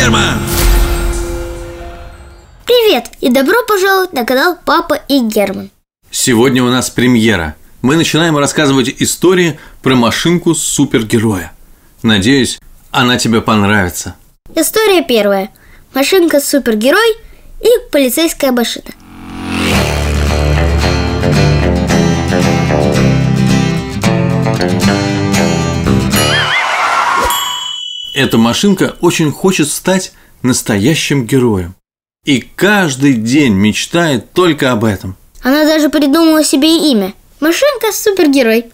Герман! Привет и добро пожаловать на канал Папа и Герман. Сегодня у нас премьера. Мы начинаем рассказывать истории про машинку супергероя. Надеюсь, она тебе понравится. История первая. Машинка супергерой и полицейская машина. Эта машинка очень хочет стать настоящим героем. И каждый день мечтает только об этом. Она даже придумала себе имя. Машинка-супергерой.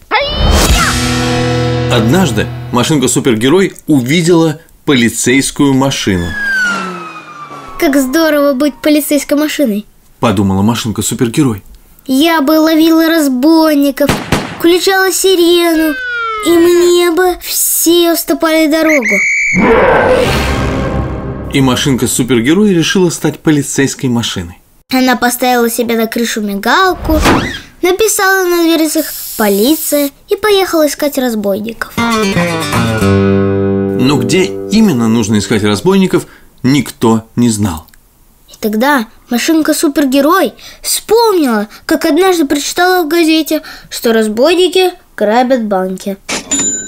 Однажды машинка-супергерой увидела полицейскую машину. Как здорово быть полицейской машиной, подумала машинка-супергерой. Я бы ловила разбойников, включала сирену, и мне бы все уступали дорогу. И машинка-супергерой решила стать полицейской машиной. Она поставила себе на крышу мигалку, написала на дверцах «Полиция» и поехала искать разбойников. Но где именно нужно искать разбойников, никто не знал. И тогда машинка-супергерой вспомнила, как однажды прочитала в газете, что разбойники грабят банки.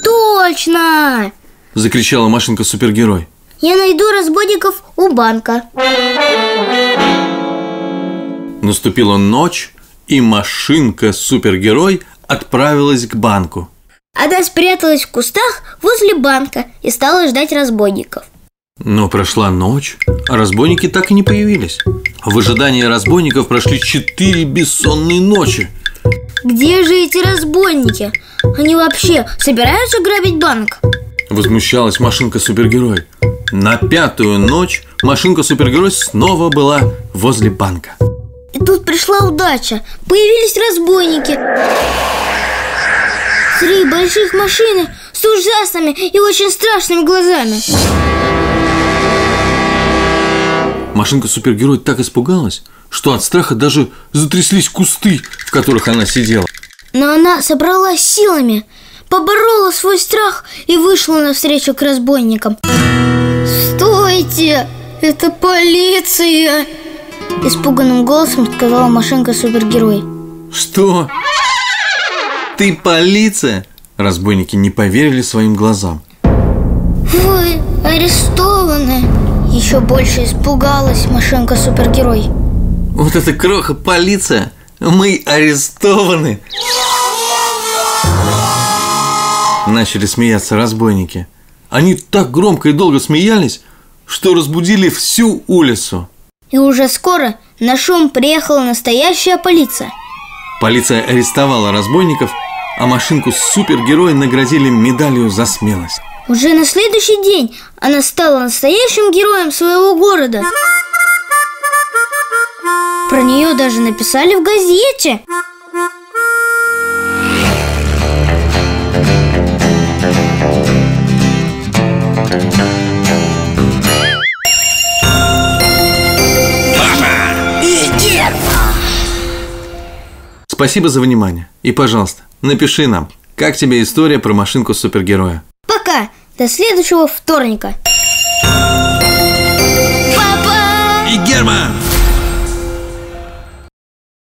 Точно! Закричала машинка-супергерой. Я найду разбойников у банка. Наступила ночь, и машинка-супергерой отправилась к банку. Она спряталась в кустах возле банка и стала ждать разбойников. Но прошла ночь, а разбойники так и не появились. В ожидании разбойников прошли 4 бессонные ночи. Где же эти разбойники? Они вообще собираются грабить банк? Возмущалась машинка-супергерой. На 5-ю ночь машинка-супергерой снова была возле банка. И тут пришла удача. Появились разбойники. 3 больших машины с ужасными и очень страшными глазами. Машинка-супергерой так испугалась, что от страха даже затряслись кусты, в которых она сидела. Но она собралась силами, поборола свой страх и вышла навстречу к разбойникам. «Стойте! Это полиция!» Испуганным голосом сказала машинка-супергерой. «Что? Ты полиция?» Разбойники не поверили своим глазам. «Вы арестованы!» Еще больше испугалась машинка-супергерой. «Вот эта кроха полиция! Мы арестованы!» Начали смеяться разбойники. Они так громко и долго смеялись, что разбудили всю улицу. И уже скоро на шум приехала настоящая полиция. Полиция арестовала разбойников, а машинку-супергероя наградили медалью за смелость. Уже на следующий день она стала настоящим героем своего города. Про нее даже написали в газете. Спасибо за внимание. И, пожалуйста, напиши нам, как тебе история про машинку-супергероя. Пока. До следующего вторника. Папа и Герман!